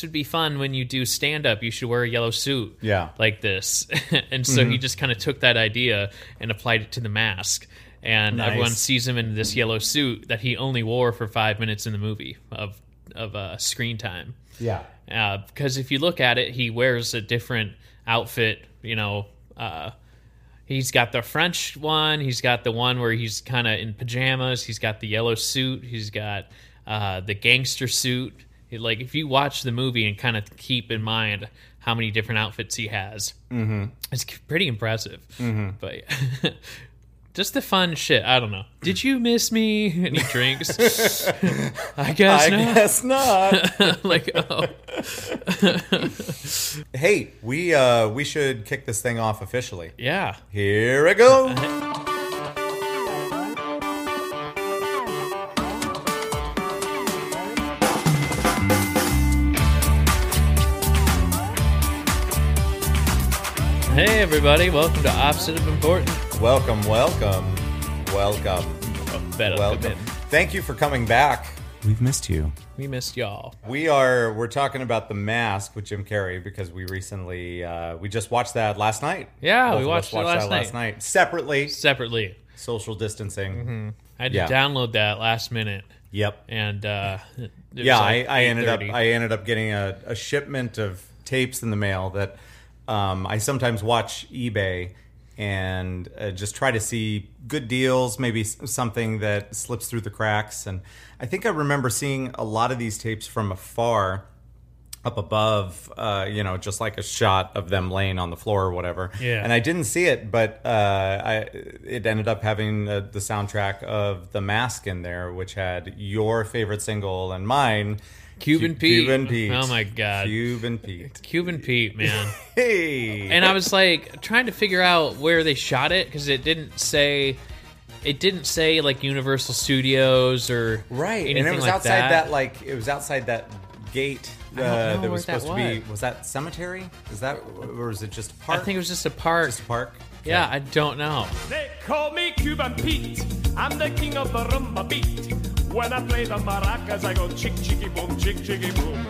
this would be fun when you do stand-up. You should wear a yellow suit like this. And so he just kind of took that idea and applied it to The Mask. And everyone sees him in this yellow suit that he only wore for 5 minutes in the movie of screen time. Yeah. Because if you look at it, he wears a different outfit, you know, he's got the French one. He's got the one where he's kind of in pajamas. He's got the yellow suit. He's got the gangster suit. Like, if you watch the movie and kind of keep in mind how many different outfits he has, it's pretty impressive. But yeah. Just the fun shit. I don't know. Did you miss me? And he drinks. I guess not. Like, oh. Hey, we should kick this thing off officially. Yeah. Here it goes. Hey, everybody. Welcome to Opposite of Important. Welcome. Welcome. Thank you for coming back. We've missed you. We missed y'all. We're talking about The Mask with Jim Carrey because we recently, we just watched that last night. Yeah, we watched that last night. Separately. Social distancing. I had to download that last minute. Yep. And I ended up getting a shipment of tapes in the mail that I sometimes watch eBay. And just try to see good deals, maybe something that slips through the cracks. And I think I remember seeing a lot of these tapes from afar, up above, you know, just like a shot of them laying on the floor or whatever. Yeah. And I didn't see it, but it ended up having the soundtrack of The Mask in there, which had your favorite single and mine. Cuban Pete. Oh, my God. Cuban Pete, man. Hey. And I was, like, trying to figure out where they shot it, because it didn't say, like, Universal Studios or anything like that. Right, and it was like outside that, like, it was outside that gate that was supposed to be. Was that cemetery? Is that, or was it just a park? I think it was just a park. Okay. Yeah, I don't know. They call me Cuban Pete. I'm the king of the rumba beat. When I play the maracas, I go chick, chicky, boom, chick, chicky, boom.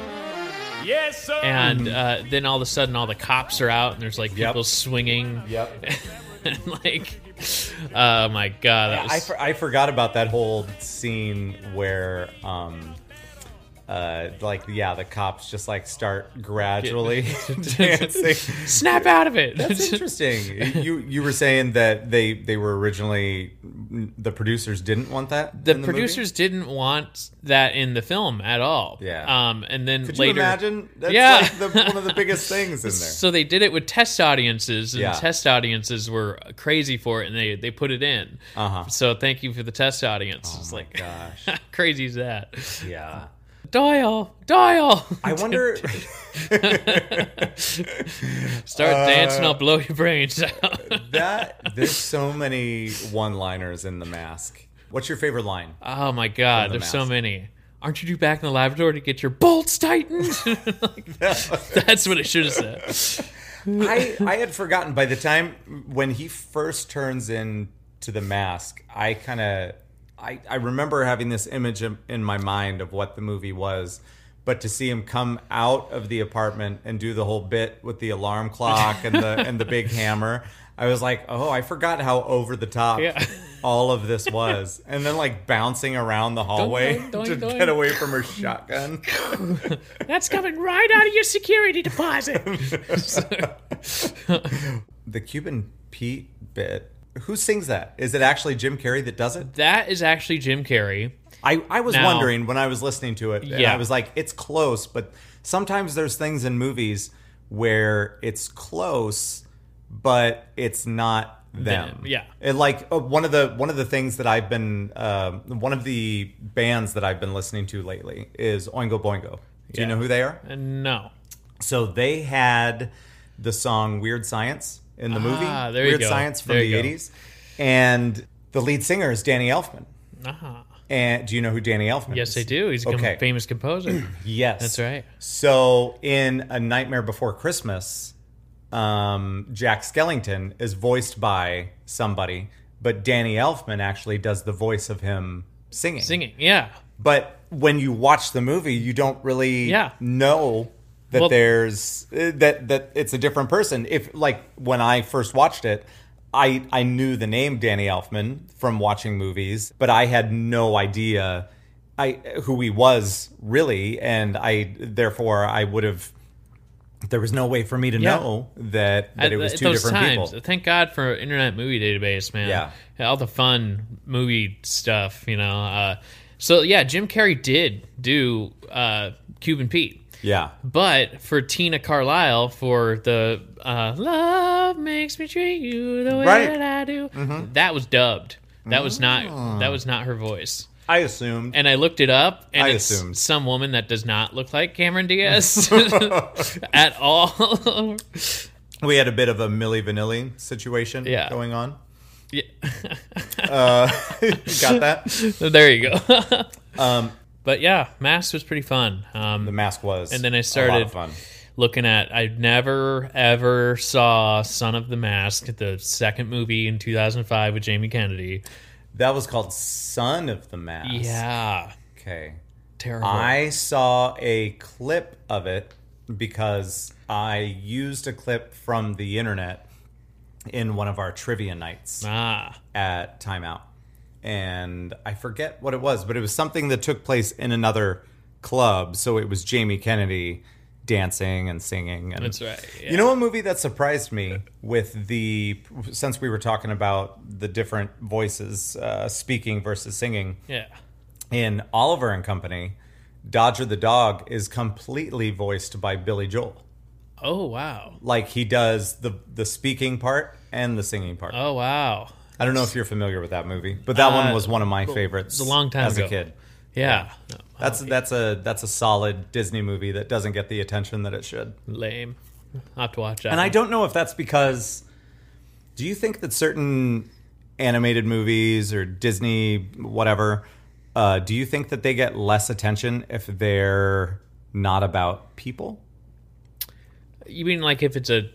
Yes, sir. And then all of a sudden, all the cops are out, and there's like people swinging. Yep. And like, oh my God. Yeah, I forgot about that whole scene where, the cops just like start gradually dancing. Snap out of it. That's interesting. You were saying that they were originally, the producers didn't want that. The producers didn't want that in the film at all. Yeah. And then could later, you imagine? That's like one of the biggest things in there. So they did it with test audiences, and test audiences were crazy for it, and they put it in. So thank you for the test audience. Oh, it's like, gosh, how crazy is that? Yeah. Doyle. I wonder. Start dancing, I'll blow your brains out. There's so many one-liners in The Mask. What's your favorite line? Oh my God, there's so many. Aren't you due back in the laboratory to get your bolts tightened? Like, that's what it should have said. I had forgotten by the time when he first turns into the mask. I remember having this image in my mind of what the movie was, but to see him come out of the apartment and do the whole bit with the alarm clock and the big hammer, I was like, oh, I forgot how over the top all of this was. And then like bouncing around the hallway to get away from her shotgun. That's coming right out of your security deposit. The Cuban Pete bit. Who sings that? Is it actually Jim Carrey that does it? That is actually Jim Carrey. I was wondering when I was listening to it. And I was like, it's close, but sometimes there's things in movies where it's close, but it's not them. Yeah. It, like one of the things that I've been one of the bands that I've been listening to lately is Oingo Boingo. Do you know who they are? No. So they had the song Weird Science in the movie, Weird Science from the 80s. And the lead singer is Danny Elfman. And do you know who Danny Elfman is? Yes, I do. He's a famous composer. Yes. That's right. So in A Nightmare Before Christmas, Jack Skellington is voiced by somebody, but Danny Elfman actually does the voice of him singing. But when you watch the movie, you don't really know that there's that it's a different person. If like when I first watched it, I knew the name Danny Elfman from watching movies, but I had no idea who he was really, and I would have. There was no way for me to know that it was two different people. Thank God for Internet Movie Database, man. Yeah, all the fun movie stuff, you know. Jim Carrey did do Cuban Pete. Yeah, but for Tina Carlyle for the "Love Makes Me Treat You the Way That I Do," mm-hmm. that was dubbed. That was not. That was not her voice. I assumed. And I looked it up, and it's some woman that does not look like Cameron Diaz at all. We had a bit of a Milli Vanilli situation going on. Yeah. Got that? There you go. But yeah, Mask was pretty fun. The Mask was. And then I started looking at, I never, ever saw Son of the Mask, the second movie in 2005 with Jamie Kennedy. That was called Son of the Mask. Yeah. Okay. Terrible. I saw a clip of it because I used a clip from the internet in one of our trivia nights at Timeout. And I forget what it was, but it was something that took place in another club. So it was Jamie Kennedy dancing and singing. And that's right. Yeah. You know, a movie that surprised me with since we were talking about the different voices speaking versus singing. Yeah. In Oliver and Company, Dodger the dog is completely voiced by Billy Joel. Oh, wow. Like he does the speaking part and the singing part. Oh, wow. I don't know if you're familiar with that movie, but that one was one of my favorites. It was a long time ago. As a kid. Yeah. Yeah. That's a solid Disney movie that doesn't get the attention that it should. Lame. I'll have to watch that. And I don't know if that's because... Do you think that certain animated movies or Disney whatever, do you think that they get less attention if they're not about people? You mean like if it's a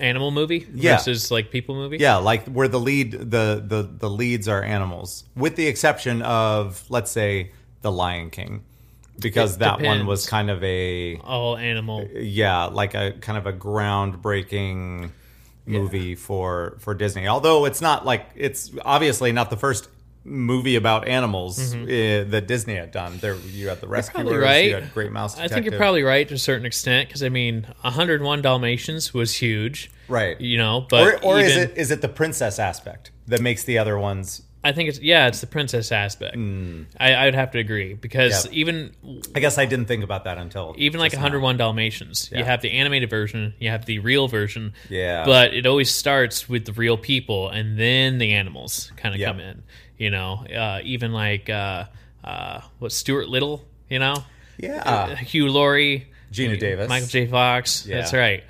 animal movie versus like people movie? Yeah, like where the leads are animals. With the exception of, let's say... The Lion King, because that one was kind of a all animal, like a kind of a groundbreaking movie for Disney. Although it's not like it's obviously not the first movie about animals that Disney had done. There you had The Rescuers, you had Great Mouse Detective. I think you're probably right to a certain extent because I mean, 101 Dalmatians was huge, right? You know, but is it the princess aspect that makes the other ones? I think it's the princess aspect. Mm. I would have to agree because even... I guess I didn't think about that until... Even like 101 Dalmatians. Yeah. You have the animated version, you have the real version, but it always starts with the real people and then the animals kind of come in. You know, even like Stuart Little, you know? Yeah. Hugh Laurie. Gina Davis. Michael J. Fox. Yeah. That's right.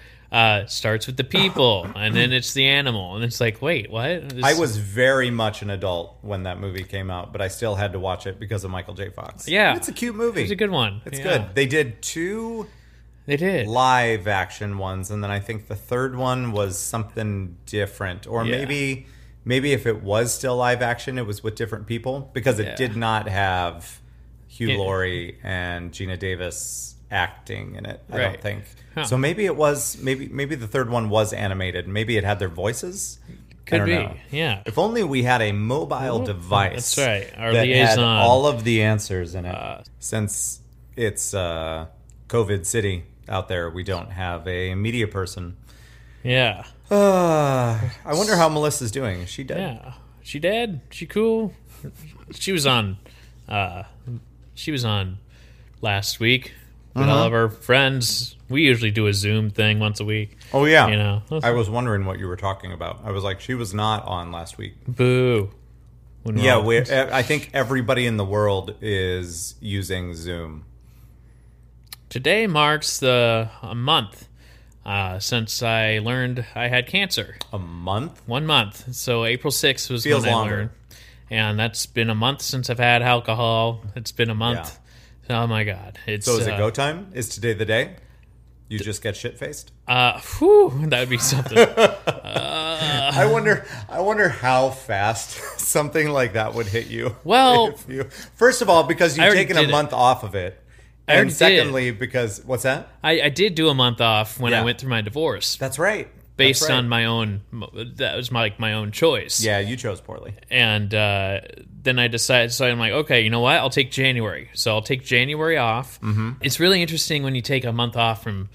Starts with the people, and then it's the animal, and it's like, wait, what? I was very much an adult when that movie came out, but I still had to watch it because of Michael J. Fox. Yeah. It's a cute movie. It's a good one. It's good. They did two live-action ones, and then I think the third one was something different, or maybe if it was still live-action, it was with different people, because it did not have Hugh Laurie and Gina Davis acting in it, I don't think. Huh. So maybe it was maybe the third one was animated. Maybe it had their voices. I don't know. Yeah. If only we had a mobile device. That's right. Our liaison had all of the answers in it. Since it's COVID city out there, we don't have a media person. Yeah. I wonder how Melissa's doing. Is she dead? Yeah. She dead? She cool? She was on last week. With all of our friends, we usually do a Zoom thing once a week. Oh, yeah. You know, I was wondering what you were talking about. I was like, she was not on last week. Boo. I think everybody in the world is using Zoom. Today marks a month since I learned I had cancer. A month? 1 month. So April 6th was when I learned. And that's been a month since I've had alcohol. It's been a month. Yeah. Oh, my God. So is it go time? Is today the day? You just get shit-faced? That would be something. I wonder how fast something like that would hit you. Well... First of all, because you've taken a month off of it, And secondly, because what's that? I did do a month off when I went through my divorce. That's right. Based on my own, that was my own choice. Yeah, you chose poorly. And then I decided, so I'm like, okay, you know what? I'll take January. So I'll take January off. Mm-hmm. It's really interesting when you take a month off from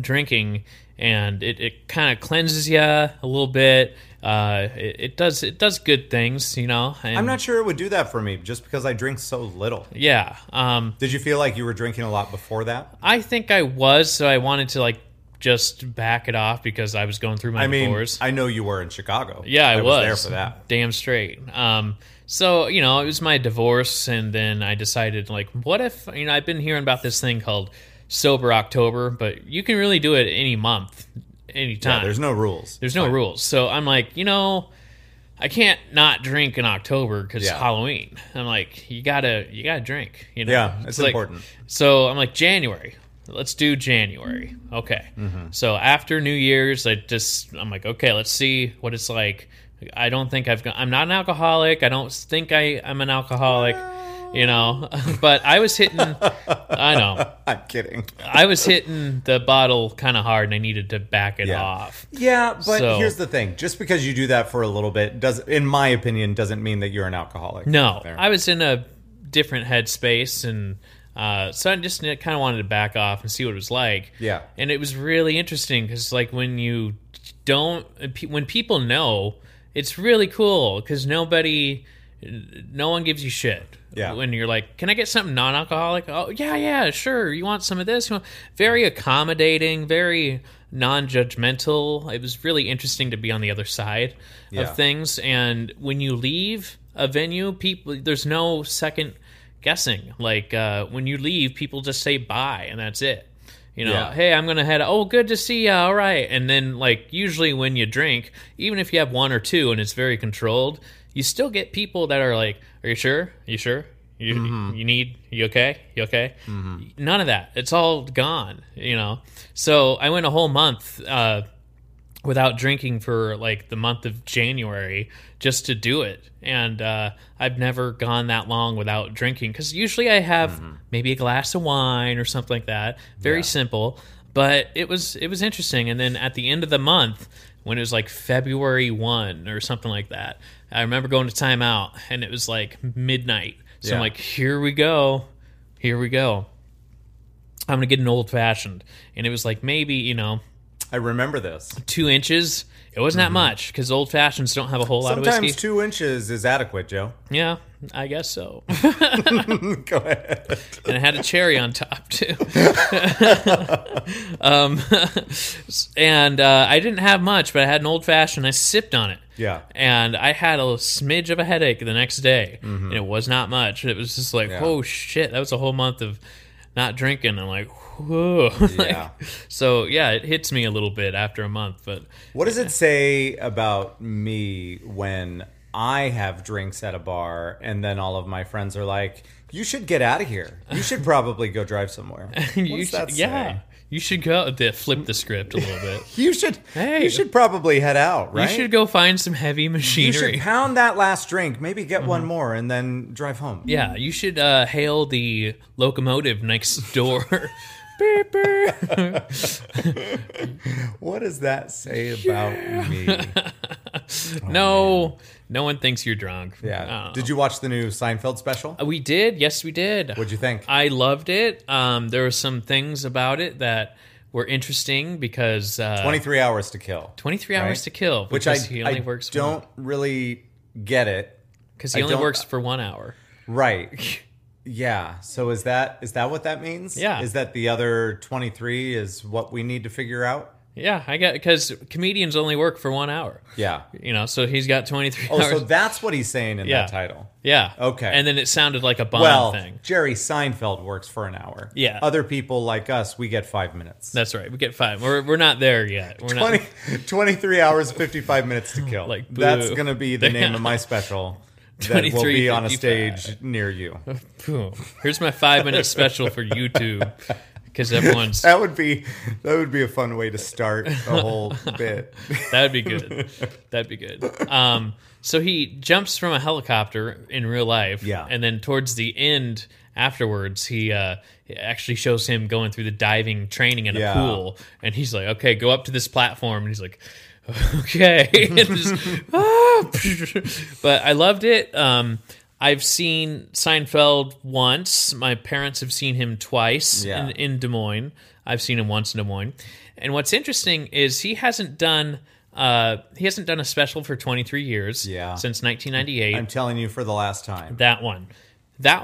drinking, and it kind of cleanses you a little bit. It does good things, you know. And I'm not sure it would do that for me, just because I drink so little. Yeah. Did you feel like you were drinking a lot before that? I think I was, so I wanted to just back it off because I was going through my divorce. I know you were in Chicago. Yeah, I was there for that. Damn straight. So, you know, it was my divorce, and then I decided, what if, you know, I've been hearing about this thing called Sober October, but you can really do it any month, any time. Yeah, there's no rules. So I'm like, you know, I can't not drink in October because it's Halloween. I'm like, you gotta drink. You know? Yeah, it's important. So I'm like, January. Let's do January. Okay. Mm-hmm. So after New Year's, I'm like, okay, let's see what it's like. I don't think I'm not an alcoholic. I don't think I'm an alcoholic, you know, but I was hitting, I know. I'm kidding. I was hitting the bottle kind of hard, and I needed to back it off. Yeah. But here's the thing. Just because you do that for a little bit in my opinion, doesn't mean that you're an alcoholic. No, I was in a different headspace, and so I just kind of wanted to back off and see what it was like. Yeah. And it was really interesting because, when people know, it's really cool because no one gives you shit. Yeah. When you're like, can I get something non-alcoholic? Oh, yeah, sure. You want some of this? Very accommodating, very non-judgmental. It was really interesting to be on the other side of things. And when you leave a venue, there's no second guessing. When you leave, people just say bye, and that's it, you know. Hey, I'm gonna head, oh, good to see you, all right. And then usually when you drink, even if you have one or two and it's very controlled, you still get people that are like, are you sure? Mm-hmm. You okay? Mm-hmm. None of that. It's all gone, you know. So I went a whole month without drinking for the month of January just to do it. And I've never gone that long without drinking, because usually I have maybe a glass of wine or something like that. Very simple, but it was interesting. And then at the end of the month, when it was February 1 or something like that, I remember going to timeout, and it was midnight. So I'm like, here we go. I'm going to get an old fashioned. And it was maybe, you know, I remember this. 2 inches. It wasn't that much, because old fashions don't have a whole lot of whiskey. Sometimes 2 inches is adequate, Joe. Yeah, I guess so. Go ahead. And it had a cherry on top, too. And I didn't have much, but I had an old fashioned. I sipped on it. Yeah. And I had a smidge of a headache the next day, and it was not much. It was just oh, shit, that was a whole month of not drinking. I'm like, whoa. Yeah. So, it hits me a little bit after a month. But what does it say about me when I have drinks at a bar and then all of my friends are like, you should get out of here. You should probably go drive somewhere. What's that say? You should go flip the script a little bit. You should probably head out, right? You should go find some heavy machinery. You should pound that last drink, maybe get one more, and then drive home. Yeah, you should hail the locomotive next door. Beep, beep. What does that say about me? No one thinks you're drunk. Yeah. Did you watch the new Seinfeld special? We did. Yes, we did. What'd you think? I loved it. There were some things about it that were interesting because 23 hours to kill. 23 hours to kill, which he only works. I don't really get it because he only works for 1 hour. Right. Yeah. So is that what that means? Yeah. Is that the other 23 is what we need to figure out? Yeah, I get, because comedians only work for 1 hour. Yeah. You know, so he's got 23 hours. Oh, so that's what he's saying in that title. Yeah. Okay. And then it sounded like a Bond thing. Jerry Seinfeld works for an hour. Yeah. Other people like us, we get 5 minutes. That's right. We get five. We're not there yet. 23 hours, 55 minutes to kill. Boo. That's going to be the name of my special. That will be on a stage near you. Boom. Here's my 5-minute special for YouTube. because everyone's that would be a fun way to start a whole bit. That'd be good. So he jumps from a helicopter in real life, yeah, and then towards the end, afterwards, he actually shows him going through the diving training in a pool, and he's like, "Okay, go up to this platform," and he's like, "Okay," and just, but I loved it. I've seen Seinfeld once. My parents have seen him twice in Des Moines. I've seen him once in Des Moines. And what's interesting is he hasn't done a special for 23 years, since 1998. I'm telling you, for the last time. That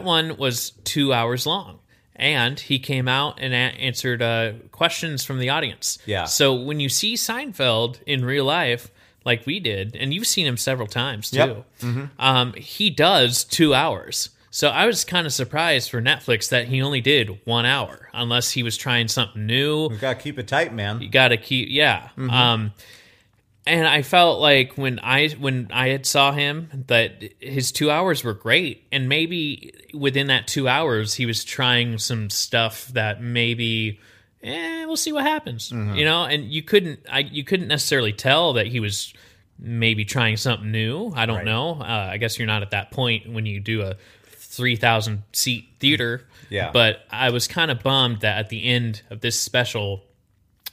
one was 2 hours long. And he came out and answered questions from the audience. Yeah. So when you see Seinfeld in real life, like we did, and you've seen him several times, too, yep, mm-hmm, he does 2 hours. So I was kind of surprised for Netflix that he only did 1 hour, unless he was trying something new. You got to keep it tight, man. You got to keep, yeah. Mm-hmm. And I felt like when I had saw him that his 2 hours were great, and maybe within that 2 hours he was trying some stuff that maybe we'll see what happens, mm-hmm, you know. And you couldn't necessarily tell that he was maybe trying something new. I don't know. I guess you're not at that point when you do a 3,000 seat theater. Yeah. But I was kind of bummed that at the end of this special,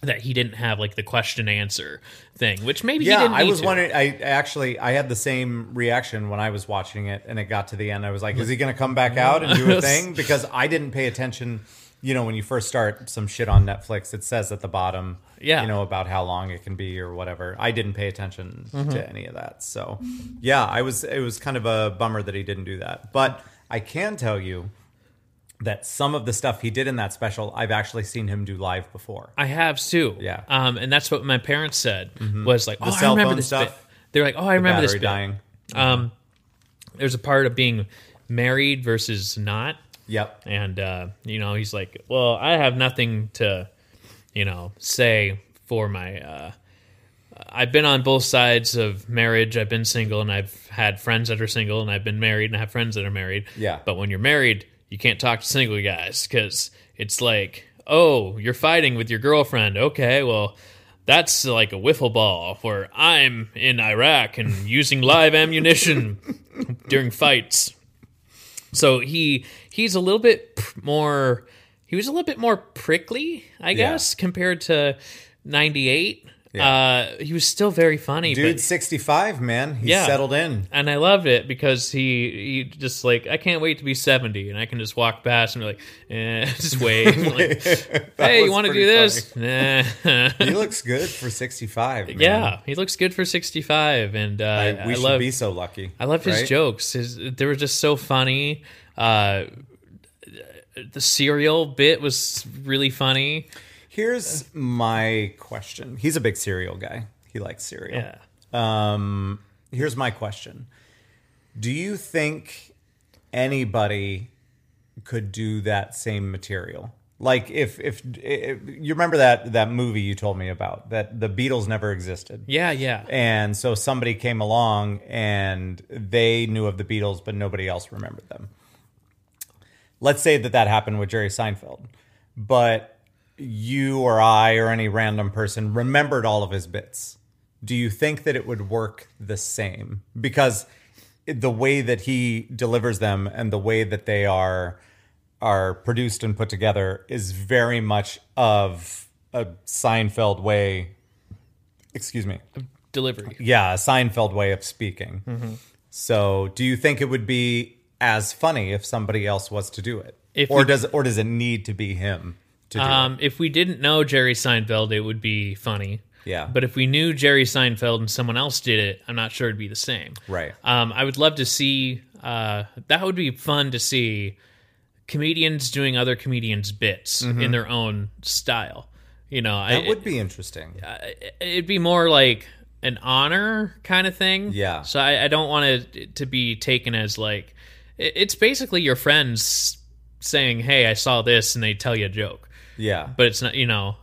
that he didn't have like the question answer thing, which maybe he didn't need. I was wondering. I had the same reaction when I was watching it, and it got to the end. I was like, is he going to come back out and do a thing? Because I didn't pay attention. You know, when you first start some shit on Netflix, it says at the bottom, you know, about how long it can be or whatever. I didn't pay attention to any of that. So, it was kind of a bummer that he didn't do that. But I can tell you that some of the stuff he did in that special, I've actually seen him do live before. I have too. Yeah. And that's what my parents said, was like, I remember this stuff. They're like, I remember this bit. Dying. There's a part of being married versus not. Yep. And, you know, he's like, well, I have nothing to, you know, say for my, I've been on both sides of marriage. I've been single and I've had friends that are single, and I've been married and I have friends that are married. Yeah. But when you're married, you can't talk to single guys because it's like, oh, you're fighting with your girlfriend. Okay, well, that's like a wiffle ball where I'm in Iraq and using live ammunition during fights. So he's a little bit more. He was a little bit more prickly, I guess, compared to 98. Yeah. He was still very funny. Dude, 65, man. He's settled in. And I loved it because he just like, I can't wait to be 70 and I can just walk past and be like, just wave. Like, hey, you want to do this? Nah. He looks good for 65, man. Yeah, he looks good for 65. And we should be so lucky. I loved his jokes. They were just so funny. The cereal bit was really funny. Here's my question. He's a big cereal guy. He likes cereal. Yeah. Here's my question. Do you think anybody could do that same material? Like if you remember that movie you told me about, that the Beatles never existed. Yeah, yeah. And so somebody came along and they knew of the Beatles, but nobody else remembered them. Let's say that happened with Jerry Seinfeld. But you or I or any random person remembered all of his bits. Do you think that it would work the same? Because the way that he delivers them and the way that they are produced and put together is very much of a Seinfeld way, excuse me, delivery. Yeah, a Seinfeld way of speaking. Mm-hmm. So do you think it would be as funny if somebody else was to do it? Or does it need to be him? If we didn't know Jerry Seinfeld, it would be funny. Yeah. But if we knew Jerry Seinfeld and someone else did it, I'm not sure it'd be the same. Right. I would love to see. That would be fun to see comedians doing other comedians' bits in their own style. You know, that would be interesting. It'd be more like an honor kind of thing. Yeah. So I don't want it to be taken as like it's basically your friends saying, "Hey, I saw this," and they tell you a joke. Yeah, but it's not, you know.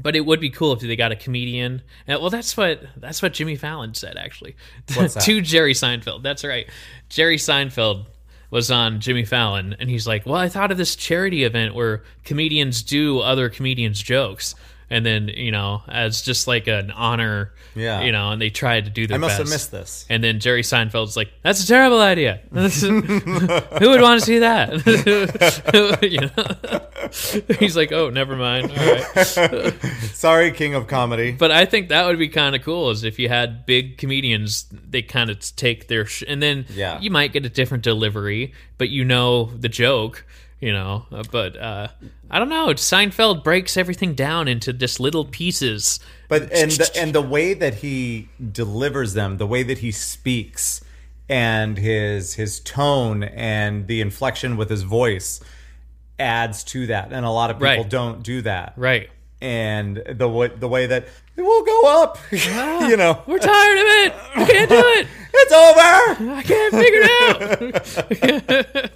But it would be cool if they got a comedian. And, well, that's what Jimmy Fallon said, actually. What's that? To Jerry Seinfeld. That's right. Jerry Seinfeld was on Jimmy Fallon, and he's like, well, I thought of this charity event where comedians do other comedians' jokes. And then, you know, as just like an honor, yeah, you know, and they tried to do their best. I must have missed this. And then Jerry Seinfeld's like, that's a terrible idea. Who would want to see that? You know? He's like, oh, never mind. All right. Sorry, king of comedy. But I think that would be kind of cool, is if you had big comedians, they kind of take their... and then you might get a different delivery, but you know the joke. You know, but I don't know. Seinfeld breaks everything down into just little pieces. But and the way that he delivers them, the way that he speaks, and his tone and the inflection with his voice adds to that. And a lot of people don't do that. Right. And the way that it will go up, you know. We're tired of it. We can't do it. It's over. I can't figure it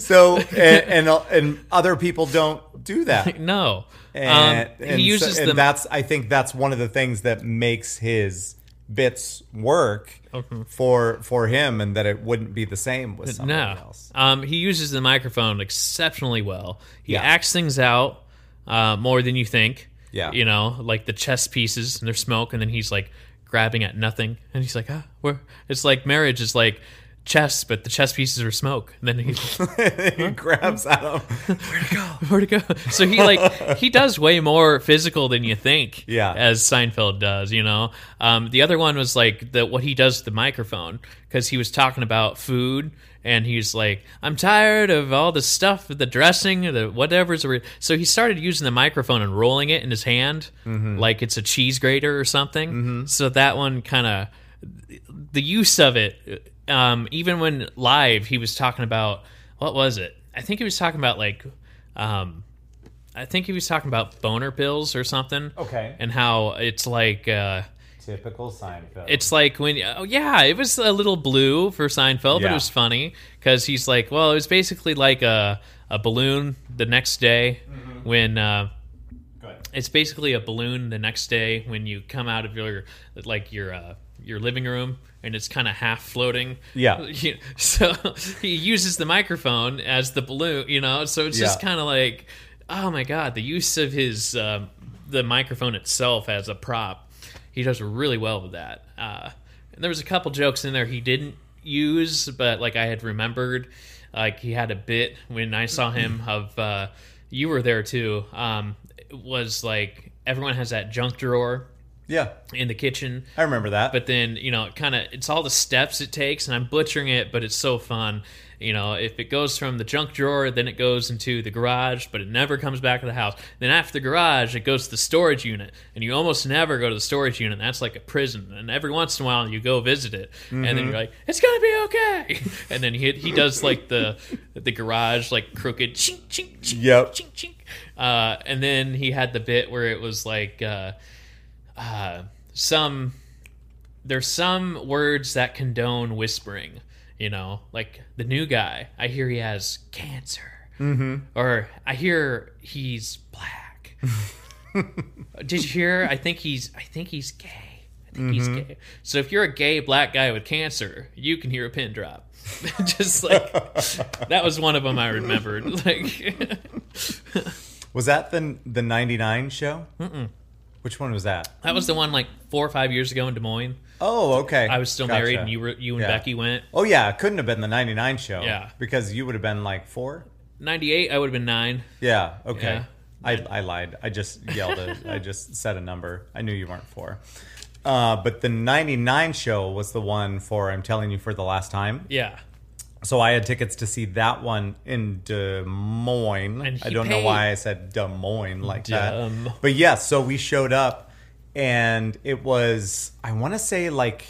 out. So and other people don't do that. No. And he uses them. I think that's one of the things that makes his bits work for him, and that it wouldn't be the same with someone else. He uses the microphone exceptionally well. He acts things out. More than you think. Yeah. You know, like the chess pieces and their smoke, and then he's like grabbing at nothing, and he's like, it's like marriage is like chess, but the chess pieces are smoke. And then he, he grabs at him. Where'd it go? So he does way more physical than you think. Yeah. As Seinfeld does, you know. The other one was like what he does to the microphone, because he was talking about food. And he's like, I'm tired of all the stuff, the dressing, the whatever's. So he started using the microphone and rolling it in his hand like it's a cheese grater or something. Mm-hmm. So that one kind of, the use of it, even when live, he was talking about, what was it? I think he was talking about boner pills or something. Okay. And how it's like... typical Seinfeld. It's like when, it was a little blue for Seinfeld, but it was funny because he's like, well, it was basically like a balloon the next day when, it's basically a balloon the next day when you come out of your living room and it's kind of half floating. Yeah. So he uses the microphone as the balloon, you know, so it's just kind of like, oh my God, the use of his, the microphone itself as a prop. He does really well with that. And there was a couple jokes in there he didn't use, but like I had remembered, like he had a bit when I saw him of, you were there too, was like everyone has that junk drawer in the kitchen. I remember that. But then, you know, it's all the steps it takes, and I'm butchering it, but it's so fun. You know, if it goes from the junk drawer, then it goes into the garage, but it never comes back to the house. Then after the garage, it goes to the storage unit, and you almost never go to the storage unit. That's like a prison, and every once in a while you go visit it, and then you're like, it's gonna be okay. And then he does like the garage like crooked chink chink chink chink chink. And then he had the bit where it was like there's some words that condone whispering. You know, like the new guy, I hear he has cancer, or I hear he's black. Did you hear? I think he's gay. I think he's gay. So if you're a gay black guy with cancer, you can hear a pin drop. Just like that was one of them I remembered. Like, was that the '99 show? Mm-mm. Which one was that? That was the one like 4 or 5 years ago in Des Moines. Oh, okay. I was still married, and you and Becky went. Oh, yeah. It couldn't have been the 99 show. Yeah. Because you would have been like 4? 98, I would have been 9. Yeah, okay. Yeah. I lied. I just yelled it. I just said a number. I knew you weren't 4. But the 99 show was the one for I'm Telling You for the Last Time. Yeah. So I had tickets to see that one in Des Moines. I don't know why I said Des Moines like that. But yeah, so we showed up, and it was, I want to say like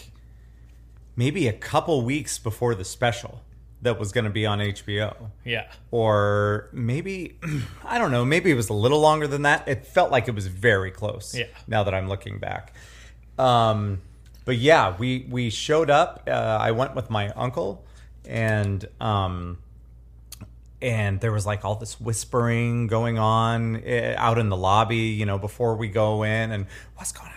maybe a couple weeks before the special that was going to be on HBO. Yeah. Or maybe, I don't know, maybe it was a little longer than that. It felt like it was very close. Yeah. Now that I'm looking back. But yeah, we showed up. I went with my uncle. And there was like all this whispering going on out in the lobby, you know, before we go in, and what's going on?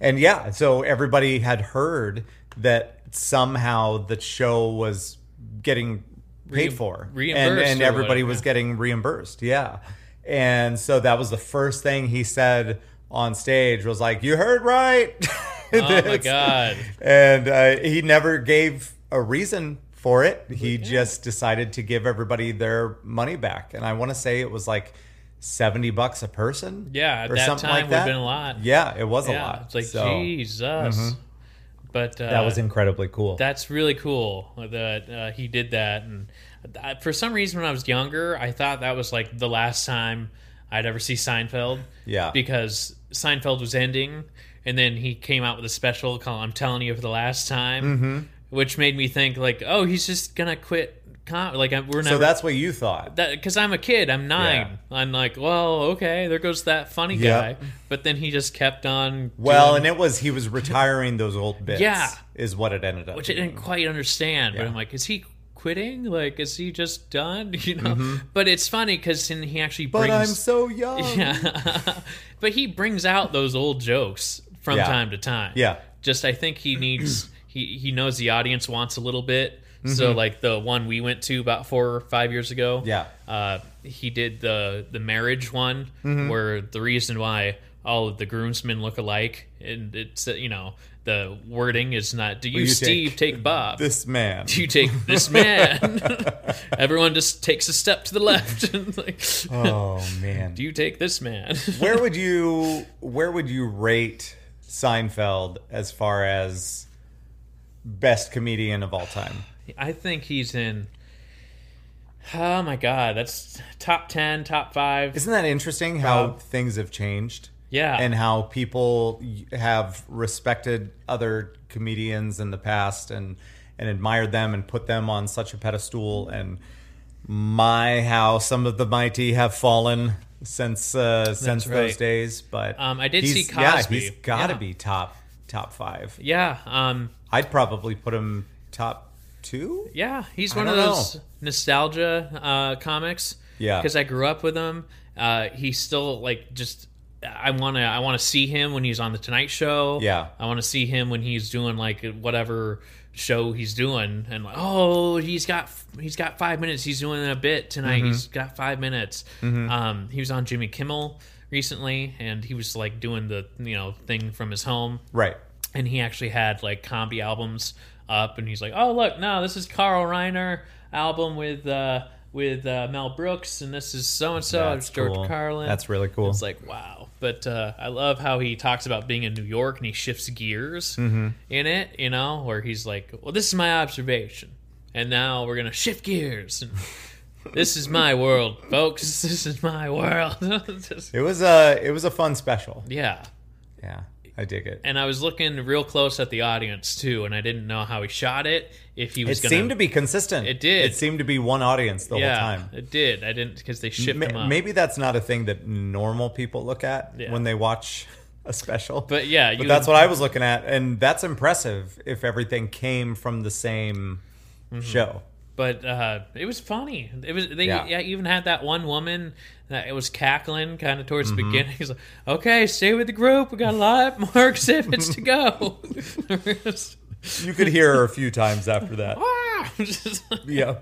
And yeah, so everybody had heard that somehow the show was getting paid for. And everybody was getting reimbursed. Yeah. And so that was the first thing he said on stage was like, "You heard right." Oh, my God. And he never gave a reason for it. He just decided to give everybody their money back. And I want to say it was like $70 a person. Yeah, at or that something time like would have been a lot. Yeah, it was a lot. It's like, so, Jesus. Mm-hmm. But that was incredibly cool. That's really cool that he did that. And for some reason, when I was younger, I thought that was like the last time I'd ever see Seinfeld. Yeah. Because Seinfeld was ending, and then he came out with a special called "I'm Telling You for the Last Time," which made me think like, oh, he's just gonna quit. We're never. So that's what you thought. Because I'm a kid. I'm 9. Yeah. I'm like, well, okay, there goes that funny guy. But then he just kept on. Well, and he was retiring those old bits. Yeah, is what it ended up. Which I didn't quite understand. Yeah. But I'm like, is he quitting? Like, is he just done? You know. Mm-hmm. But it's funny because he actually brings. But I'm so young. Yeah. But he brings out those old jokes from time to time. Yeah. Just I think he needs, he knows the audience wants a little bit. Mm-hmm. So like the one we went to about 4 or 5 years ago. Yeah. He did the marriage one where the reason why all of the groomsmen look alike, and it's, you know, the wording is not, do you, Steve, take Bob? This man. Do you take this man? Everyone just takes a step to the left. Like, oh, man. Do you take this man? Where would you rate Seinfeld as far as best comedian of all time? I think he's in, oh my God, that's top 10, top 5. Isn't that interesting how things have changed? Yeah. And how people have respected other comedians in the past and admired them and put them on such a pedestal. And how some of the mighty have fallen since those days. But I did see Cosby. Yeah, he's got to be top 5. Yeah. I'd probably put him top 2. Yeah, he's one of those nostalgia comics. Yeah, because I grew up with him. He's still like just. I want to see him when he's on the Tonight Show. Yeah, I want to see him when he's doing like whatever show he's doing, and like, oh, he's got 5 minutes. He's doing a bit tonight. Mm-hmm. He's got 5 minutes. Mm-hmm. He was on Jimmy Kimmel recently, and he was like doing the thing from his home. Right. And he actually had like comedy albums up, and he's like, "Oh look, no, this is Carl Reiner album with Mel Brooks, and this is so and so. It's George Carlin." That's really cool. And it's like, wow. But I love how he talks about being in New York, and he shifts gears in it, where he's like, "Well, this is my observation, and now we're gonna shift gears." And this is my world, folks. This is my world. It was a fun special. Yeah. Yeah. I dig it. And I was looking real close at the audience, too, and I didn't know how he shot it. If he was going to... It seemed to be consistent. It did. It seemed to be one audience the whole time. It did. I didn't... Because they shipped them up. Maybe that's not a thing that normal people look at when they watch a special. But yeah... But that's what I was looking at, and that's impressive if everything came from the same show. But it was funny. It was even had that one woman that it was cackling kind of towards the beginning. He's like, "Okay, stay with the group. We got a lot more exhibits to go." You could hear her a few times after that. Yeah.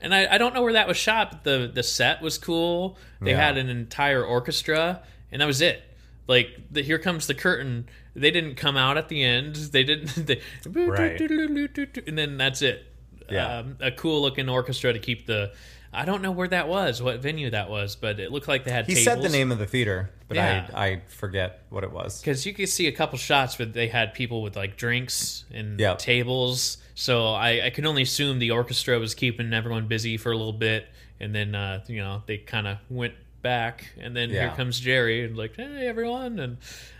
And I don't know where that was shot, but the set was cool. They had an entire orchestra, and that was it. Like, here comes the curtain. They didn't come out at the end. They didn't. And then that's it. Yeah. A cool looking orchestra to keep the. I don't know where that was, what venue that was, but it looked like they had tables. He said the name of the theater, but I forget what it was. Because you could see a couple shots where they had people with like drinks and tables. So I can only assume the orchestra was keeping everyone busy for a little bit, and then they kind of went back, and then here comes Jerry and like, "Hey everyone," and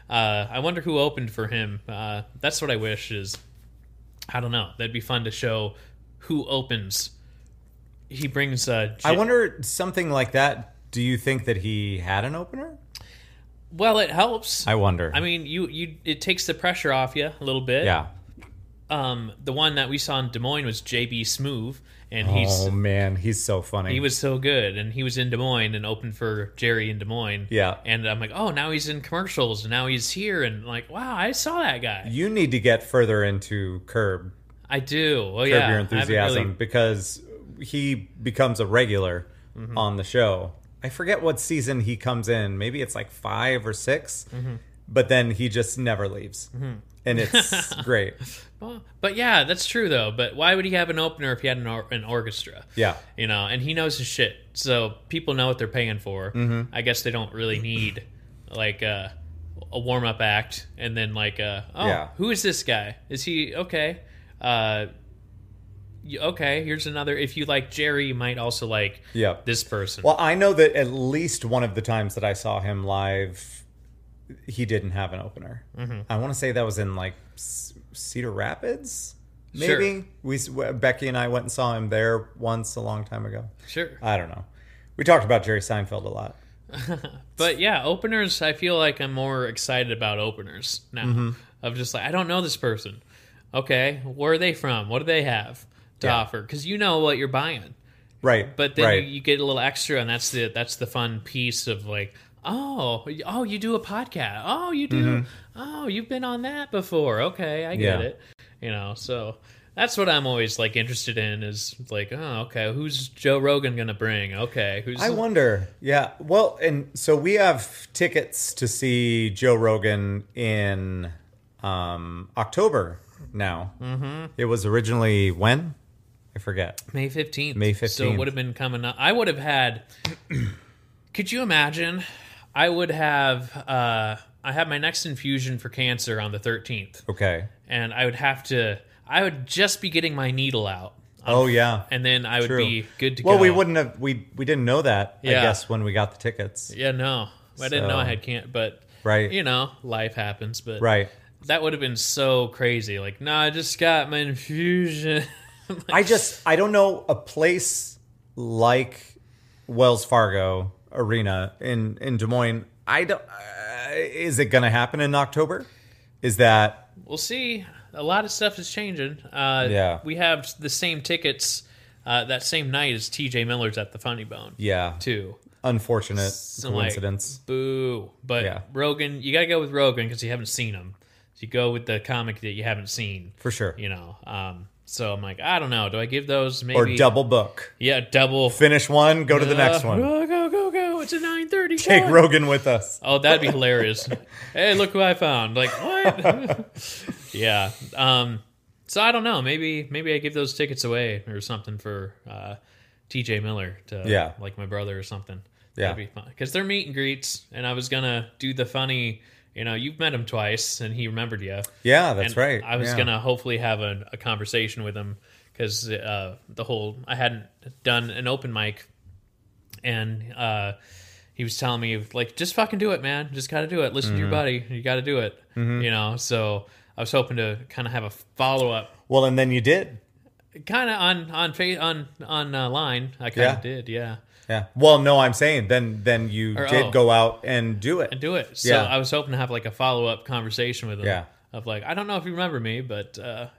I wonder who opened for him. That's what I wish is. I don't know. That'd be fun to show. Who opens? He brings I wonder something like that. Do you think that he had an opener? Well, it helps. I wonder. I mean, you it takes the pressure off you a little bit. Yeah. The one that we saw in Des Moines was J.B. Smoove, and oh man, he's so funny. He was so good, and he was in Des Moines and opened for Jerry in Des Moines. Yeah, and I'm like, oh, now he's in commercials, and now he's here, and like, wow, I saw that guy. You need to get further into Curb. I do. Oh, yeah. Curb Your Enthusiasm, really... because he becomes a regular on the show. I forget what season he comes in. Maybe it's like 5 or 6. Mm-hmm. But then he just never leaves. Mm-hmm. And it's great. Well, but yeah, that's true, though. But why would he have an opener if he had an orchestra? Yeah. You know, and he knows his shit. So people know what they're paying for. Mm-hmm. I guess they don't really need, like, a warm-up act. And then, like, who is this guy? Is he okay? Okay, here's another. If you like Jerry, you might also like this person. Well, I know that at least one of the times that I saw him live, he didn't have an opener. Mm-hmm. I want to say that was in like Cedar Rapids, maybe. Sure. We Becky and I went and saw him there once a long time ago. Sure. I don't know. We talked about Jerry Seinfeld a lot. But yeah, openers, I feel like I'm more excited about openers now. Mm-hmm. Of just like, I don't know this person. Okay, where are they from? What do they have to offer? Because you know what you're buying. Right. But then you get a little extra, and that's the fun piece of like, Oh, you do a podcast. Oh, you do. Mm-hmm. Oh, you've been on that before. Okay, I get it. You know, so that's what I'm always like interested in is like, oh, okay, who's Joe Rogan going to bring? Okay, who's I wonder. Yeah. Well, and so we have tickets to see Joe Rogan in October now. Mm-hmm. It was originally when? I forget. May 15th. May 15th. So it would have been coming up. I would have had Could you imagine? I would have, I had my next infusion for cancer on the 13th. Okay. And I would have to, I would just be getting my needle out. And then I would be good to go. Well, we wouldn't have, we didn't know that, I guess, when we got the tickets. Yeah, no. I didn't know I had cancer, but, you know, life happens. But that would have been so crazy. Like, no, I just got my infusion. I don't know a place like Wells Fargo Arena in Des Moines. I don't. Is it going to happen in October? Is that? We'll see. A lot of stuff is changing. We have the same tickets that same night as T.J. Miller's at the Funny Bone. Yeah, too. Unfortunate coincidence. Like, boo! But Rogan, you got to go with Rogan because you haven't seen him. So you go with the comic that you haven't seen for sure. You know. So I'm like, I don't know. Do I give those maybe? Or double book. Yeah, double. Finish one, go to the next one. Go. It's a 9:30 show. Take Rogan with us. Oh, that'd be hilarious. Hey, look who I found. Like, what? Yeah. So I don't know. Maybe I give those tickets away or something for TJ Miller to like my brother or something. Yeah. That'd be fun. Because they're meet and greets, and I was going to do the funny... You know, you've met him twice, and he remembered you. Yeah, that's right. I was going to hopefully have a conversation with him because I hadn't done an open mic, and he was telling me, like, just fucking do it, man. Just got to do it. Listen to your buddy. You got to do it. Mm-hmm. You know, so I was hoping to kind of have a follow-up. Well, and then you did. Kind of on online, I kind of did, Yeah. Well, no, I'm saying then you did go out and do it. And do it. So I was hoping to have like a follow-up conversation with him of like, I don't know if you remember me, but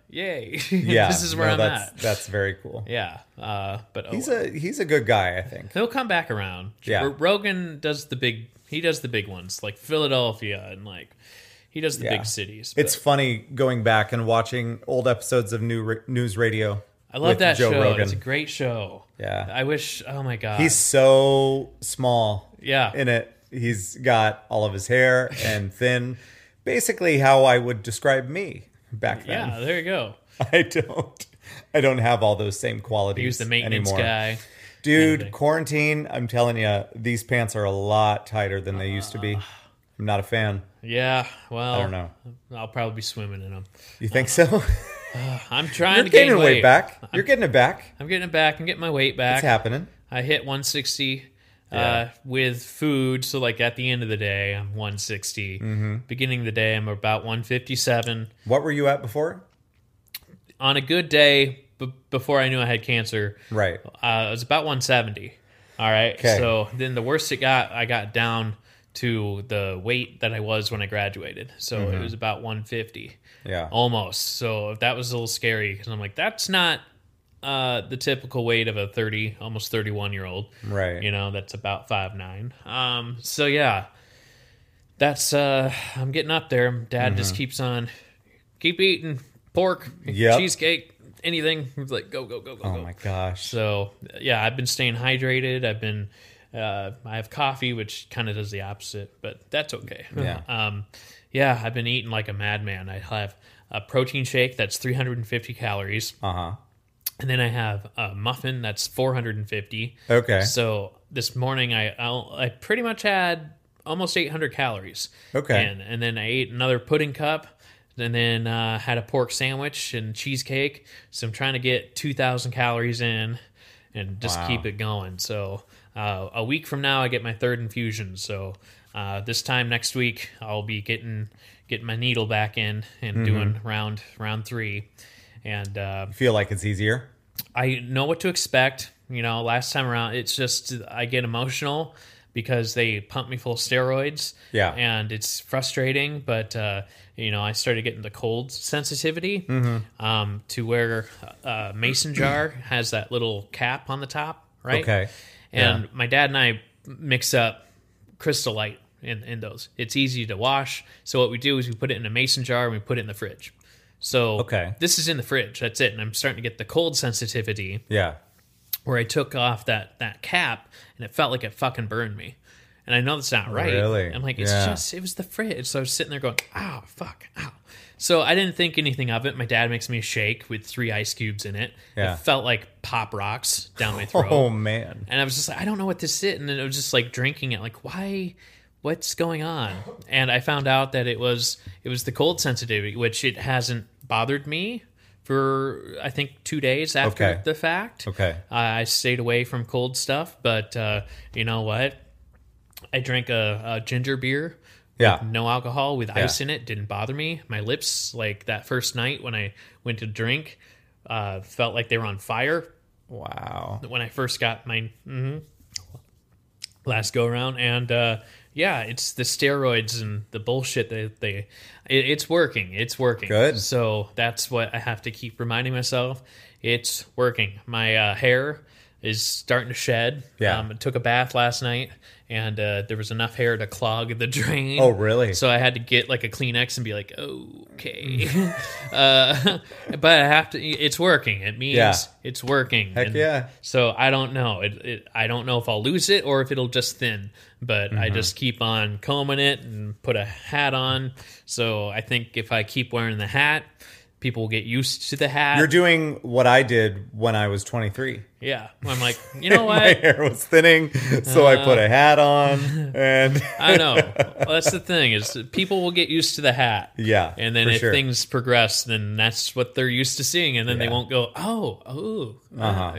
yay. Yeah. This is where I'm at. That's very cool. Yeah. But he's a good guy, I think. He'll come back around. Yeah. Rogan does the big ones like Philadelphia and like he does the big cities. But. It's funny going back and watching old episodes of News Radio. I love that show. It's a great show. Yeah. I wish... Oh, my God. He's so small in it. He's got all of his hair and thin. Basically how I would describe me back then. Yeah, there you go. I don't have all those same qualities. He was the maintenance guy. Dude, quarantine, I'm telling you, these pants are a lot tighter than they used to be. I'm not a fan. Yeah, well... I don't know. I'll probably be swimming in them. You think so? I'm trying to gain weight. You're getting it back. You're getting it back. I'm getting it back. I'm getting my weight back. It's happening. I hit 160 with food. So, like, at the end of the day, I'm 160. Mm-hmm. Beginning of the day, I'm about 157. What were you at before? On a good day, before I knew I had cancer, right? I was about 170. All right. Okay. So, then the worst it got, I got down to the weight that I was when I graduated. So it was about 150. Yeah. Almost. So that was a little scary because I'm like, that's not the typical weight of a 30, almost 31-year-old. Right. You know, that's about 5'9". So yeah, that's, I'm getting up there. Dad just keeps eating pork, cheesecake, anything. It's like, go. Oh, my gosh. So, yeah, I've been staying hydrated. I've been, I have coffee, which kind of does the opposite, but that's okay. Yeah. Yeah, I've been eating like a madman. I have a protein shake that's 350 calories. Uh-huh. And then I have a muffin that's 450. Okay. So this morning I pretty much had almost 800 calories. Okay. And then I ate another pudding cup. And then had a pork sandwich and cheesecake. So I'm trying to get 2,000 calories in and just keep it going. So a week from now, I get my third infusion. So this time next week, I'll be getting my needle back in and doing round three. And you feel like it's easier? I know what to expect. You know, last time around, it's just I get emotional because they pump me full of steroids. Yeah. And it's frustrating, but, you know, I started getting the cold sensitivity to where a mason jar has that little cap on the top, right? Okay. And my dad and I mix up Crystal Light in those. It's easy to wash. So what we do is we put it in a mason jar and we put it in the fridge. So this is in the fridge. That's it. And I'm starting to get the cold sensitivity. Yeah. Where I took off that cap, and it felt like it fucking burned me. And I know that's not right. Really? I'm like, it's just, it was the fridge. So I was sitting there going, ow, fuck, ow. So I didn't think anything of it. My dad makes me a shake with 3 ice cubes in it. Yeah. It felt like pop rocks down my throat. Oh, man. And I was just like, I don't know what this is. And then it was just like drinking it. Like, why? What's going on? And I found out that it was the cold sensitivity, which it hasn't bothered me for, I think, 2 days after the fact. Okay. I stayed away from cold stuff, but you know what? I drank a ginger beer with no alcohol, with ice in it. Didn't bother me. My lips, like that first night when I went to drink, felt like they were on fire. Wow. When I first got my last go-around. And yeah, it's the steroids and the bullshit that it's working. It's working. Good. So that's what I have to keep reminding myself. It's working. My hair is starting to shed. Yeah. I took a bath last night, and there was enough hair to clog the drain. Oh, really? So I had to get like a Kleenex and be like, okay. But I have to. It's working. It means it's working. Heck yeah. So I don't know. I don't know if I'll lose it or if it'll just thin. But I just keep on combing it and put a hat on. So I think if I keep wearing the hat, people will get used to the hat. You're doing what I did when I was 23. Yeah. I'm like, you know what? My hair was thinning, so I put a hat on. And I know. Well, that's the thing, is people will get used to the hat. Yeah, and then if things progress, then that's what they're used to seeing. And then they won't go,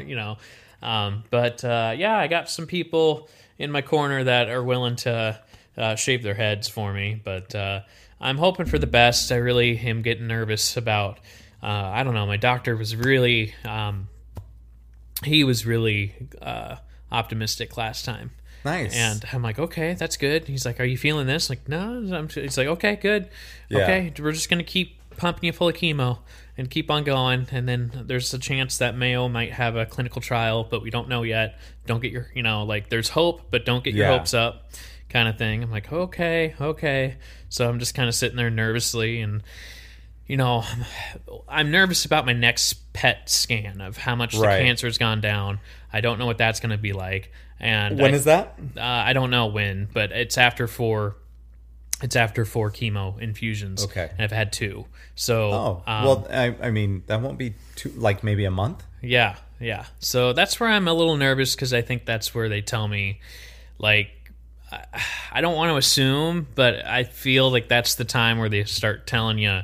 you know. But I got some people in my corner that are willing to shave their heads for me. But I'm hoping for the best. I really am getting nervous about, I don't know, my doctor was really, optimistic last time. Nice. And I'm like, okay, that's good. He's like, are you feeling this? I'm like, no. He's like, okay, good. Yeah. Okay, we're just going to keep pumping you full of chemo and keep on going. And then there's a chance that Mayo might have a clinical trial, but we don't know yet. Don't get your, you know, like there's hope, but don't get your hopes up. Kind of thing. I'm like, okay. So I'm just kind of sitting there nervously, and you know, I'm nervous about my next PET scan of how much the cancer has gone down. I don't know what that's going to be like. And when is that? I don't know when, but it's after 4. It's after 4 chemo infusions. Okay, and I've had 2. So I mean, that won't be too, like maybe a month. Yeah. So that's where I'm a little nervous, because I think that's where they tell me, like, I don't want to assume, but I feel like that's the time where they start telling you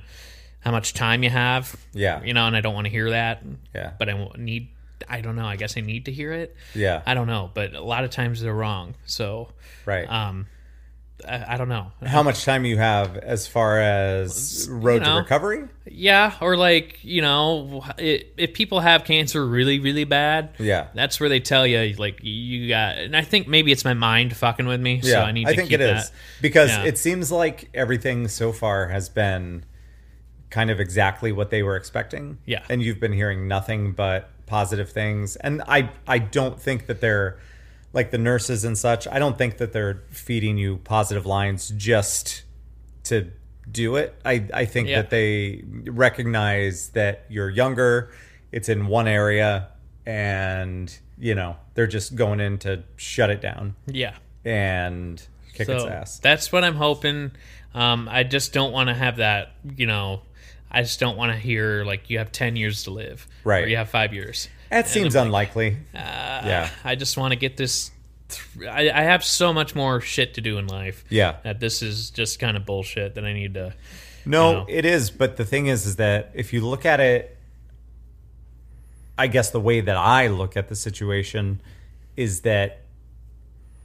how much time you have. Yeah. You know, and I don't want to hear that. Yeah. But I don't know. I guess I need to hear it. Yeah. I don't know. But a lot of times they're wrong. So. Right. I don't know. How much time you have as far as road to recovery? Yeah. Or like, you know, if people have cancer really, really bad, that's where they tell you, like, you got, and I think maybe it's my mind fucking with me. Yeah, so I need to keep that. I think it is. Because it seems like everything so far has been kind of exactly what they were expecting. Yeah. And you've been hearing nothing but positive things. And I don't think that they're, like the nurses and such, I don't think that they're feeding you positive lines just to do it. I think that they recognize that you're younger it's in one area, and, you know, they're just going in to shut it down. Yeah. And kick its ass. That's what I'm hoping. I just don't want to have that, you know, I just don't want to hear, like, you have 10 years to live. Right. Or you have 5 years. That and seems unlikely. Like, yeah. I just want to get this. I have so much more shit to do in life. Yeah. That this is just kind of bullshit that I need to. No, you know. It is. But the thing is that if you look at it, I guess the way that I look at the situation is that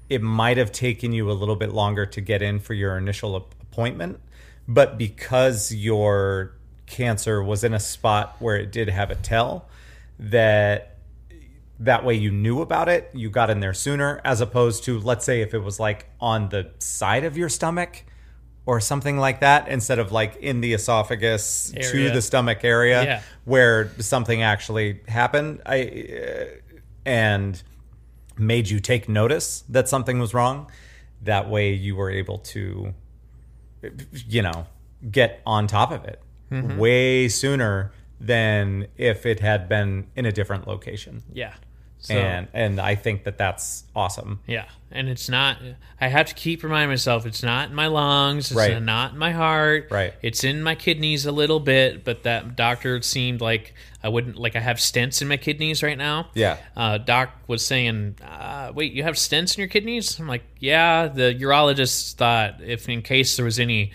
it might have taken you a little bit longer to get in for your initial appointment, but because your cancer was in a spot where it did have a tell, that way you knew about it, you got in there sooner, as opposed to, let's say, if it was like on the side of your stomach or something like that, instead of like in the esophagus area. To the stomach area, yeah. Where something actually happened and made you take notice that something was wrong. That way you were able to, you know, get on top of it mm-hmm. way sooner than if it had been in a different location. Yeah. So, and I think that that's awesome. Yeah. And it's not, I have to keep reminding myself, it's not in my lungs, it's right. not in my heart, right. It's in my kidneys a little bit, but that doctor seemed like I wouldn't, like I have stents in my kidneys right now. Yeah. Doc was saying, wait, you have stents in your kidneys? I'm like, yeah, the urologist thought if in case there was any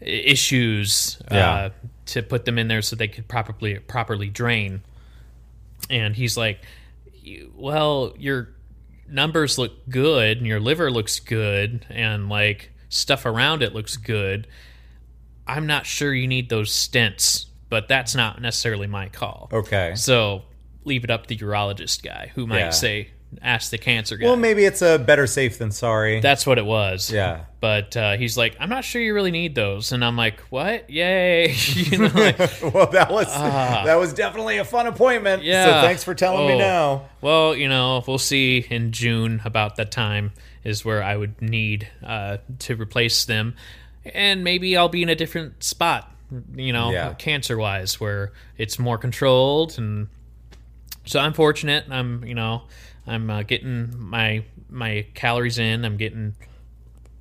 issues to put them in there so they could properly drain. And he's like, well, your numbers look good and your liver looks good and like stuff around it looks good. I'm not sure you need those stents, but that's not necessarily my call. Okay. So leave it up to the urologist guy who might say, ask the cancer guy. Well, maybe it's a better safe than sorry. That's what it was. Yeah. But he's like, I'm not sure you really need those. And I'm like, what? Yay. You know, like, well, that was definitely a fun appointment. Yeah. So thanks for telling me now. Well, you know, we'll see in June about that time is where I would need to replace them. And maybe I'll be in a different spot, you know, cancer-wise, where it's more controlled. And so I'm fortunate. I'm, you know, I'm getting my calories in. I'm getting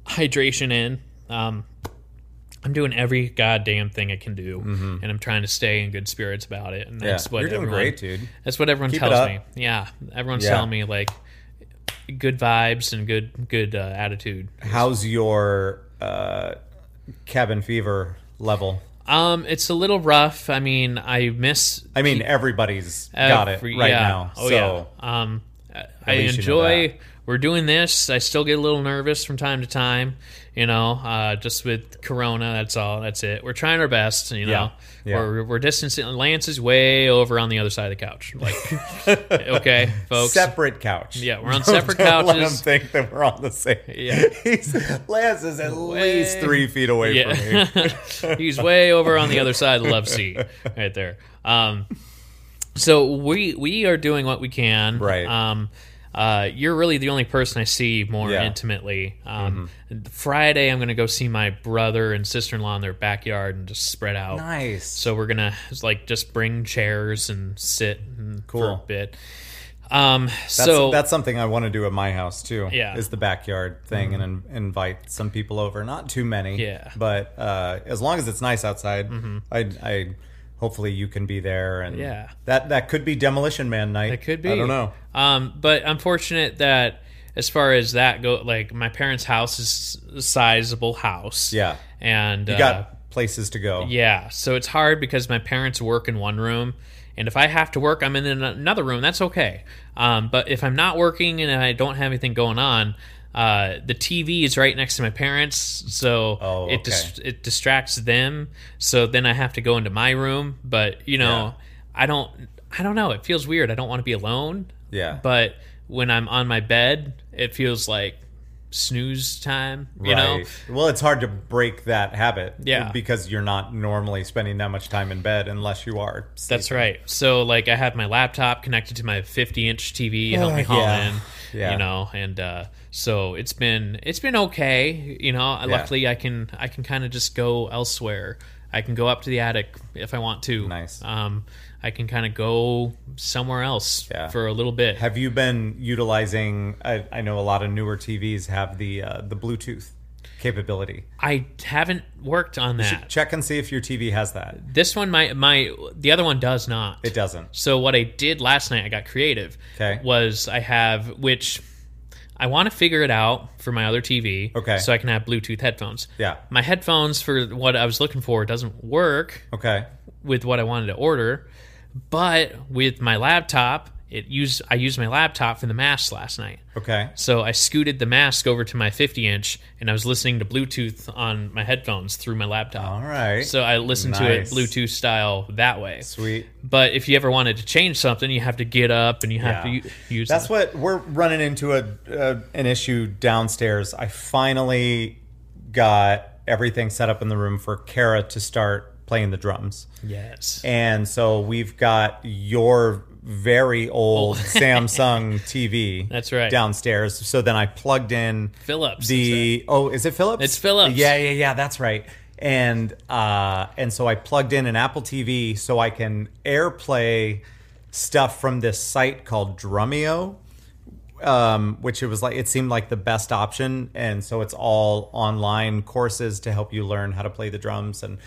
hydration in. I'm doing every goddamn thing I can do, mm-hmm. and I'm trying to stay in good spirits about it. And that's what you're doing great, dude. That's what everyone tells me. Yeah, everyone's telling me like good vibes and good attitude. How's your cabin fever level? It's a little rough. I mean, everybody's got it right now. Oh, so yeah. I enjoy, we're doing this. I still get a little nervous from time to time, you know, just with Corona. That's all. That's it. We're trying our best, you know, We're distancing. Lance is way over on the other side of the couch. Like, okay, folks. Separate couch. Yeah. We're on separate couches. Let him think that we're on the same. Yeah. Lance is at least 3 feet away from me. He's way over on the other side of the love seat right there. So we are doing what we can. Right. You're really the only person I see more intimately. Friday, I'm going to go see my brother and sister-in-law in their backyard and just spread out. Nice. So we're going to like just bring chairs and sit for a bit. That's something I want to do at my house too. Yeah. Is the backyard thing and invite some people over. Not too many. Yeah. But as long as it's nice outside, I hopefully you can be there, and that could be Demolition Man night. It could be. I don't know. But I'm fortunate that as far as that go, like my parents' house is a sizable house. Yeah, and you got places to go. Yeah, so it's hard because my parents work in one room, and if I have to work, I'm in another room. That's okay. But if I'm not working and I don't have anything going on, the TV is right next to my parents, so it distracts them. So then I have to go into my room, but you know, I don't know. It feels weird. I don't want to be alone. Yeah. But when I'm on my bed, it feels like snooze time. You know. Well, it's hard to break that habit. Yeah. Because you're not normally spending that much time in bed unless you are sleeping. That's right. So like I have my laptop connected to my 50-inch TV, help me haul in. Yeah. You know, and so it's been okay. You know, luckily I can kind of just go elsewhere. I can go up to the attic if I want to. Nice. I can kind of go somewhere else for a little bit. Have you been utilizing, I know a lot of newer TVs have the Bluetooth capability. I haven't worked on that. You should check and see if your TV has that. This one, the other one does not. It doesn't. So what I did last night, I got creative. Okay. Was I have, which I want to figure it out for my other TV. Okay. So I can have Bluetooth headphones. Yeah. My headphones for what I was looking for doesn't work. Okay. With what I wanted to order, but with my laptop. I used my laptop for The Mask last night. Okay. So I scooted The Mask over to my 50-inch, and I was listening to Bluetooth on my headphones through my laptop. All right. So I listened to it Bluetooth style that way. Sweet. But if you ever wanted to change something, you have to get up and you have to use it. That's what we're running into an issue downstairs. I finally got everything set up in the room for Kara to start playing the drums. Yes. And so we've got your very old Samsung TV. That's right. Downstairs. So then I plugged in Philips. Is it Philips? It's Philips. Yeah. That's right. And so I plugged in an Apple TV so I can AirPlay stuff from this site called Drumeo, which it seemed like the best option. And so it's all online courses to help you learn how to play the drums, and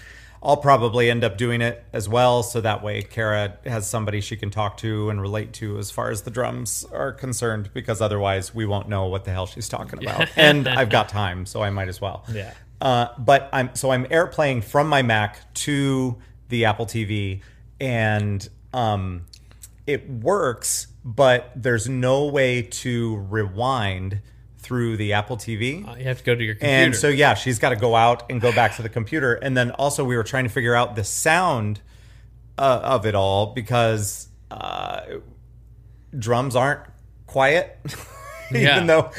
I'll probably end up doing it as well, so that way Kara has somebody she can talk to and relate to as far as the drums are concerned, because otherwise we won't know what the hell she's talking about. And I've got time, so I might as well. Yeah. But I'm AirPlaying from my Mac to the Apple TV, and it works, but there's no way to rewind through the Apple TV. You have to go to your computer. And so, she's got to go out and go back to the computer. And then also we were trying to figure out the sound of it all, because drums aren't quiet. Even though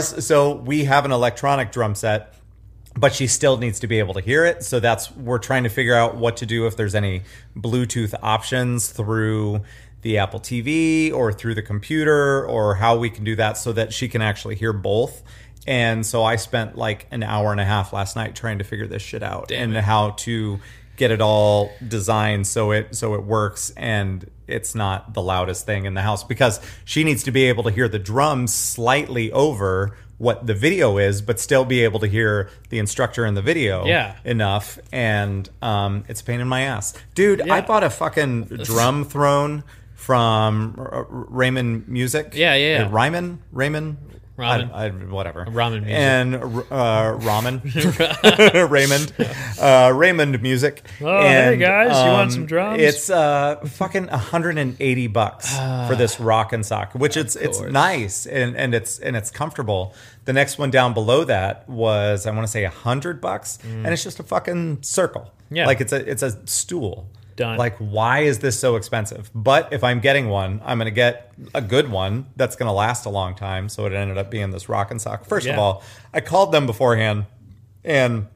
so we have an electronic drum set, but she still needs to be able to hear it. So we're trying to figure out what to do, if there's any Bluetooth options through the Apple TV or through the computer, or how we can do that so that she can actually hear both. And so I spent like an hour and a half last night trying to figure this shit out how to get it all designed so it works and it's not the loudest thing in the house, because she needs to be able to hear the drums slightly over what the video is, but still be able to hear the instructor in the video enough. And it's a pain in my ass. Dude, I bought a fucking drum throne from Raymond Music. Yeah. Raymond? Whatever. Ramen Music. And Ramen. Raymond. Raymond Music. Oh, hey, guys. You want some drums? It's fucking $180 for this rock and sock, which it's nice and it's comfortable. The next one down below that was, I want to say, $100, and it's just a fucking circle. Yeah. Like it's a stool. Done. Like, why is this so expensive? But if I'm getting one, I'm going to get a good one that's going to last a long time. So it ended up being this rock and sock. First of all, I called them beforehand and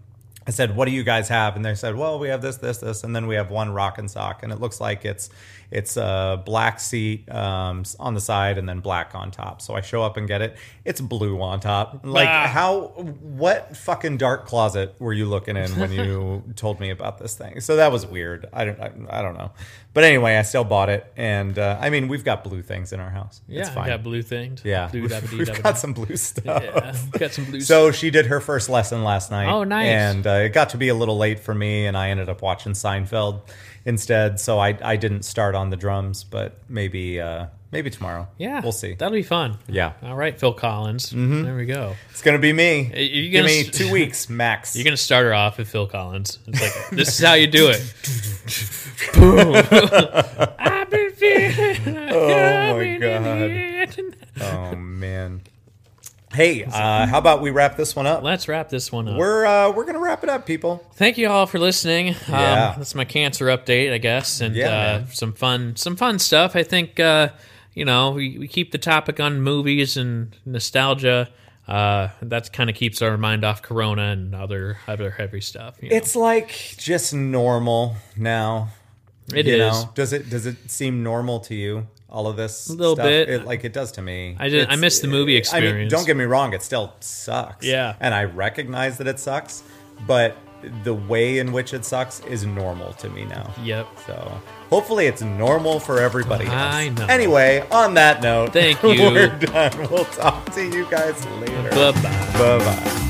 I said, what do you guys have? And they said, well, we have this. And then we have one rock and sock. And it looks like it's a black seat on the side and then black on top. So I show up and get it. It's blue on top. Like, what fucking dark closet were you looking in when you told me about this thing? So that was weird. I don't know. But anyway, I still bought it. And we've got blue things in our house. Yeah, it's fine. We've got blue things. Yeah. We've got some blue stuff. Yeah, we've got some blue stuff. So she did her first lesson last night. Oh, nice. And it got to be a little late for me, and I ended up watching Seinfeld instead. So I didn't start on the drums, but maybe tomorrow. Yeah. We'll see. That'll be fun. Yeah. All right, Phil Collins. Mm-hmm. There we go. It's going to be me. Give me 2 weeks max. You're going to start her off with Phil Collins. It's like, this is how you do it. Boom. I've been feeling. Oh, my God. Oh, man. Hey, how about we wrap this one up? Let's wrap this one up. We're going to wrap it up, people. Thank you all for listening. That's my cancer update, I guess, and some fun stuff. I think we keep the topic on movies and nostalgia. That kind of keeps our mind off Corona and other heavy stuff. It's like just normal now. It is. Does it seem normal to you? All of this a little stuff, bit it does to me. I miss the movie experience. I mean, don't get me wrong, it still sucks. Yeah, and I recognize that it sucks, but the way in which it sucks is normal to me now. Yep. So hopefully it's normal for everybody else. I know. Anyway, on that note, thank you. We're done. We'll talk to you guys later. Bye-bye. Bye-bye.